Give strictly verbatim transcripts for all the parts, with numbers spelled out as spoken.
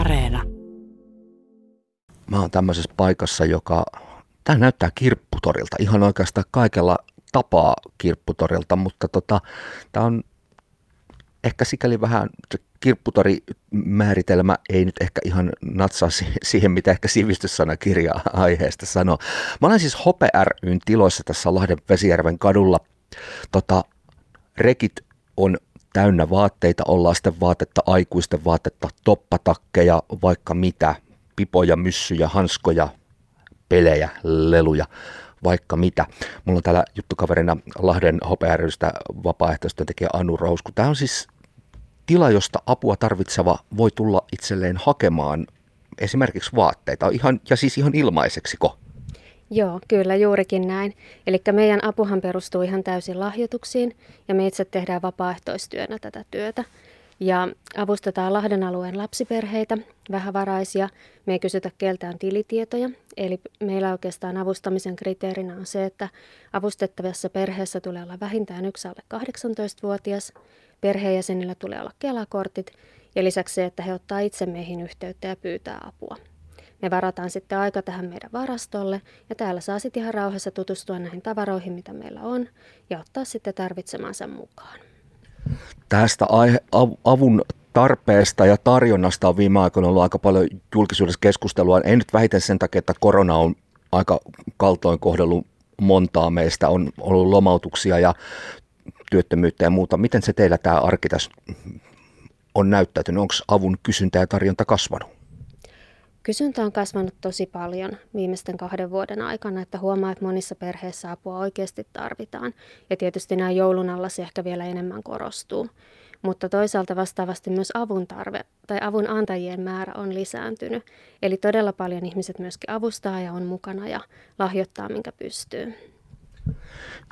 Areena. Mä oon tämmöisessä paikassa, joka... Tämä näyttää kirpputorilta, ihan oikeastaan kaikella tapaa kirpputorilta, mutta tota, tämä on ehkä sikäli vähän, se kirpputorimääritelmä ei nyt ehkä ihan natsaa siihen, mitä ehkä sivistyssanakirja aiheesta sanoo. Mä olen siis Hope ry:n tiloissa tässä Lahden Vesijärven kadulla. Tota, rekit on täynnä vaatteita, on lasten vaatetta, aikuisten vaatetta, toppatakkeja, vaikka mitä, pipoja, myssyjä, hanskoja, pelejä, leluja, vaikka mitä. Mulla on täällä juttukaverina Lahden Hope ry:stä vapaaehtoistyöntekijä Anu Rousku. Tämä on siis tila, josta apua tarvitseva voi tulla itselleen hakemaan esimerkiksi vaatteita. Ihan, ja siis ihan ilmaiseksiko? Joo, kyllä juurikin näin. Eli meidän apuhan perustuu ihan täysin lahjoituksiin ja me itse tehdään vapaaehtoistyönä tätä työtä. Ja avustetaan Lahden alueen lapsiperheitä, vähävaraisia. Me ei kysytä keltään tilitietoja. Eli meillä oikeastaan avustamisen kriteerinä on se, että avustettavassa perheessä tulee olla vähintään yksi alle kahdeksantoistavuotias. Perheenjäsenillä tulee olla Kela-kortit ja lisäksi se, että he ottaa itse meihin yhteyttä ja pyytää apua. Me varataan sitten aika tähän meidän varastolle ja täällä saa sitten ihan rauhassa tutustua näihin tavaroihin, mitä meillä on ja ottaa sitten tarvitsemansa mukaan. Tästä avun tarpeesta ja tarjonnasta on viime aikoina ollut aika paljon julkisuudessa keskustelua. En nyt vähiten sen takia, että korona on aika kaltoin kohdellut montaa meistä. On ollut lomautuksia ja työttömyyttä ja muuta. Miten se teillä tämä arki tässä on näyttäytynyt? Onko avun kysyntä ja tarjonta kasvanut? Kysyntä on kasvanut tosi paljon viimeisten kahden vuoden aikana, että huomaa, että monissa perheissä apua oikeasti tarvitaan. Ja tietysti nämä joulun alla se ehkä vielä enemmän korostuu. Mutta toisaalta vastaavasti myös avun tarve tai avun antajien määrä on lisääntynyt. Eli todella paljon ihmiset myöskin avustaa ja on mukana ja lahjoittaa, minkä pystyy.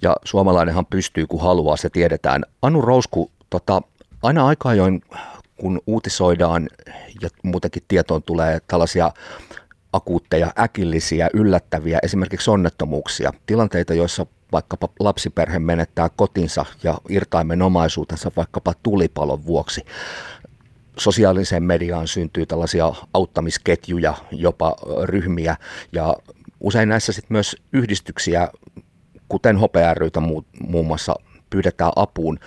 Ja suomalainenhan pystyy, kun haluaa, se tiedetään. Anu Rousku, tota, aina aika ajoin... kun uutisoidaan ja muutenkin tietoon tulee tällaisia akuutteja, äkillisiä, yllättäviä, esimerkiksi onnettomuuksia, tilanteita, joissa vaikkapa lapsiperhe menettää kotinsa ja irtaimen omaisuutensa vaikkapa tulipalon vuoksi. Sosiaaliseen mediaan syntyy tällaisia auttamisketjuja, jopa ryhmiä ja usein näissä sit myös yhdistyksiä, kuten Hope ry:tä muun muassa, pyydetään apuun.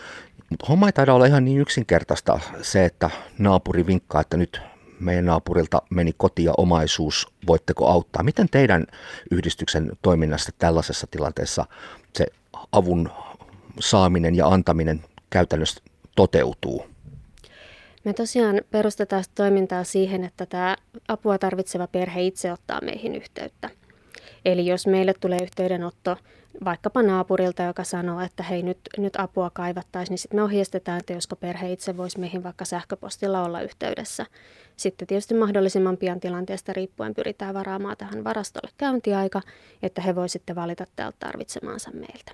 Mutta homma ei taida olla ihan niin yksinkertaista se, että naapuri vinkkaa, että nyt meidän naapurilta meni koti ja omaisuus, voitteko auttaa. Miten teidän yhdistyksen toiminnasta tällaisessa tilanteessa se avun saaminen ja antaminen käytännössä toteutuu? Me tosiaan perustetaan toimintaa siihen, että tämä apua tarvitseva perhe itse ottaa meihin yhteyttä. Eli jos meille tulee yhteydenotto vaikkapa naapurilta, joka sanoo, että hei nyt, nyt apua kaivattaisiin, niin sitten me ohjeistetaan, että josko perhe itse voisi meihin vaikka sähköpostilla olla yhteydessä. Sitten tietysti mahdollisimman pian tilanteesta riippuen pyritään varaamaan tähän varastolle käyntiaika, että he voisivat sitten valita täältä tarvitsemaansa meiltä.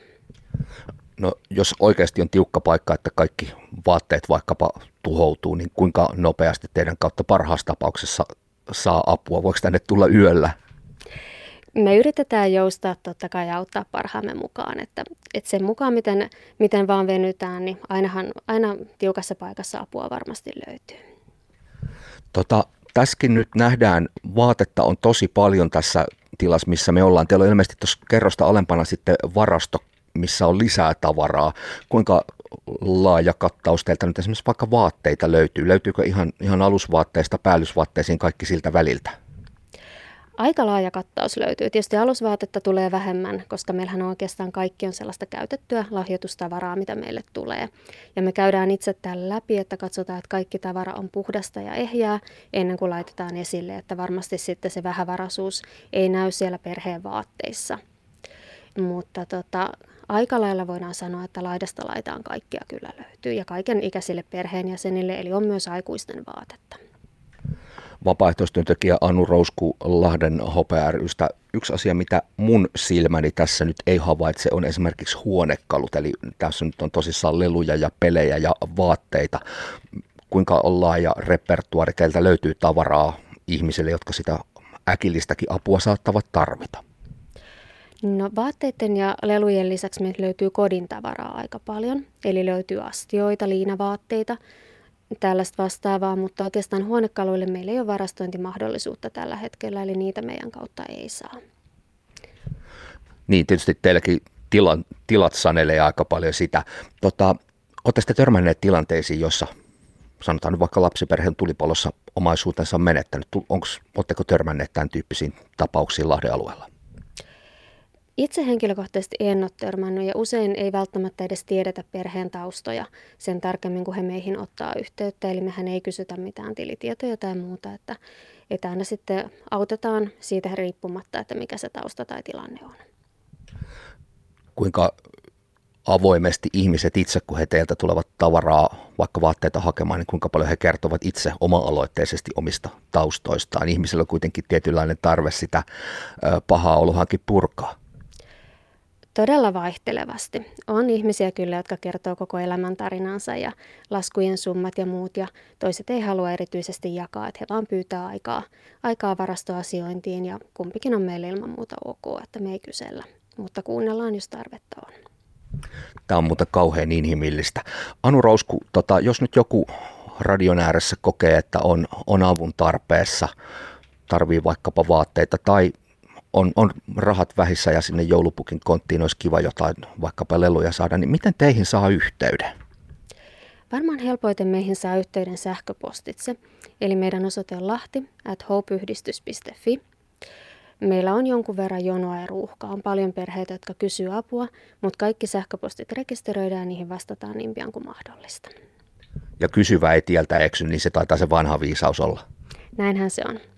No jos oikeasti on tiukka paikka, että kaikki vaatteet vaikkapa tuhoutuu, niin kuinka nopeasti teidän kautta parhaassa tapauksessa saa apua? Voiko tänne tulla yöllä? Me yritetään joustaa totta kai ja auttaa parhaamme mukaan, että, että sen mukaan miten, miten vaan venytään, niin ainahan, aina tiukassa paikassa apua varmasti löytyy. Tota, tässäkin nyt nähdään, vaatetta on tosi paljon tässä tilassa, missä me ollaan. Teillä on ilmeisesti tuossa kerrosta alempana sitten varasto, missä on lisää tavaraa. Kuinka laaja kattaus teiltä nyt esimerkiksi vaikka vaatteita löytyy? Löytyykö ihan, ihan alusvaatteista päällysvaatteisiin kaikki siltä väliltä? Aika laaja kattaus löytyy. Tietysti alusvaatetta tulee vähemmän, koska meillähän oikeastaan kaikki on sellaista käytettyä lahjoitustavaraa, mitä meille tulee. Ja me käydään itse tämän läpi, että katsotaan, että kaikki tavara on puhdasta ja ehjää ennen kuin laitetaan esille, että varmasti sitten se vähävaraisuus ei näy siellä perheen vaatteissa. Mutta tota, aika lailla voidaan sanoa, että laidasta laitaan kaikkia kyllä löytyy ja kaiken ikäisille perheenjäsenille, eli on myös aikuisten vaatetta. Vapaaehtoistyöntekijä Anu Rousku Lahden Hope ry:stä. Yksi asia, mitä mun silmäni tässä nyt ei havaitse, on esimerkiksi huonekalut. Eli tässä nyt on tosissaan leluja ja pelejä ja vaatteita. Kuinka laaja repertuaari teiltä löytyy tavaraa ihmisille, jotka sitä äkillistäkin apua saattavat tarvita? No, vaatteiden ja lelujen lisäksi meiltä löytyy kodin tavaraa aika paljon. Eli löytyy astioita, liinavaatteita. tällaista vastaavaa, mutta oikeastaan huonekaluille meillä ei ole varastointimahdollisuutta tällä hetkellä, eli niitä meidän kautta ei saa. Niin, tietysti teilläkin tilan, tilat sanelee aika paljon sitä. Tota, olette sitten törmänneet tilanteisiin, jossa sanotaan nyt vaikka lapsiperheen tulipalossa omaisuutensa on menettänyt. Oletteko törmänneet tämän tyyppisiin tapauksiin Lahden alueella? Itse henkilökohtaisesti en ole törmännyt ja usein ei välttämättä edes tiedetä perheen taustoja sen tarkemmin, kun he meihin ottaa yhteyttä. Eli mehän ei kysytä mitään tilitietoja tai muuta, että, että aina sitten autetaan siitä riippumatta, että mikä se tausta tai tilanne on. Kuinka avoimesti ihmiset itse, kun he teiltä tulevat tavaraa, vaikka vaatteita hakemaan, niin kuinka paljon he kertovat itse oma-aloitteisesti omista taustoistaan? Ihmisillä on kuitenkin tietynlainen tarve sitä pahaa olohankin purkaa. Todella vaihtelevasti. On ihmisiä kyllä, jotka kertoo koko elämän tarinansa ja laskujen summat ja muut, ja toiset ei halua erityisesti jakaa, että he vaan pyytää aikaa, aikaa varastoasiointiin, ja kumpikin on meille ilman muuta ok, että me ei kysellä, mutta kuunnellaan, jos tarvetta on. Tämä on muuten kauhean inhimillistä. Anu Rousku, tota, jos nyt joku radion ääressä kokee, että on, on avun tarpeessa, tarvii vaikkapa vaatteita tai On, on rahat vähissä ja sinne joulupukin konttiin olisi kiva jotain vaikkapa leluja saada, niin miten teihin saa yhteyden? Varmaan helpoiten meihin saa yhteyden sähköpostitse, eli meidän osoite on lahti at hopeyhdistys piste fi. Meillä on jonkun verran jonoa ja ruuhkaa, on paljon perheitä, jotka kysyy apua, mutta kaikki sähköpostit rekisteröidään ja niihin vastataan niin pian kuin mahdollista. Ja kysyvä ei tieltä eksy, niin se taitaa se vanha viisaus olla. Näinhän se on.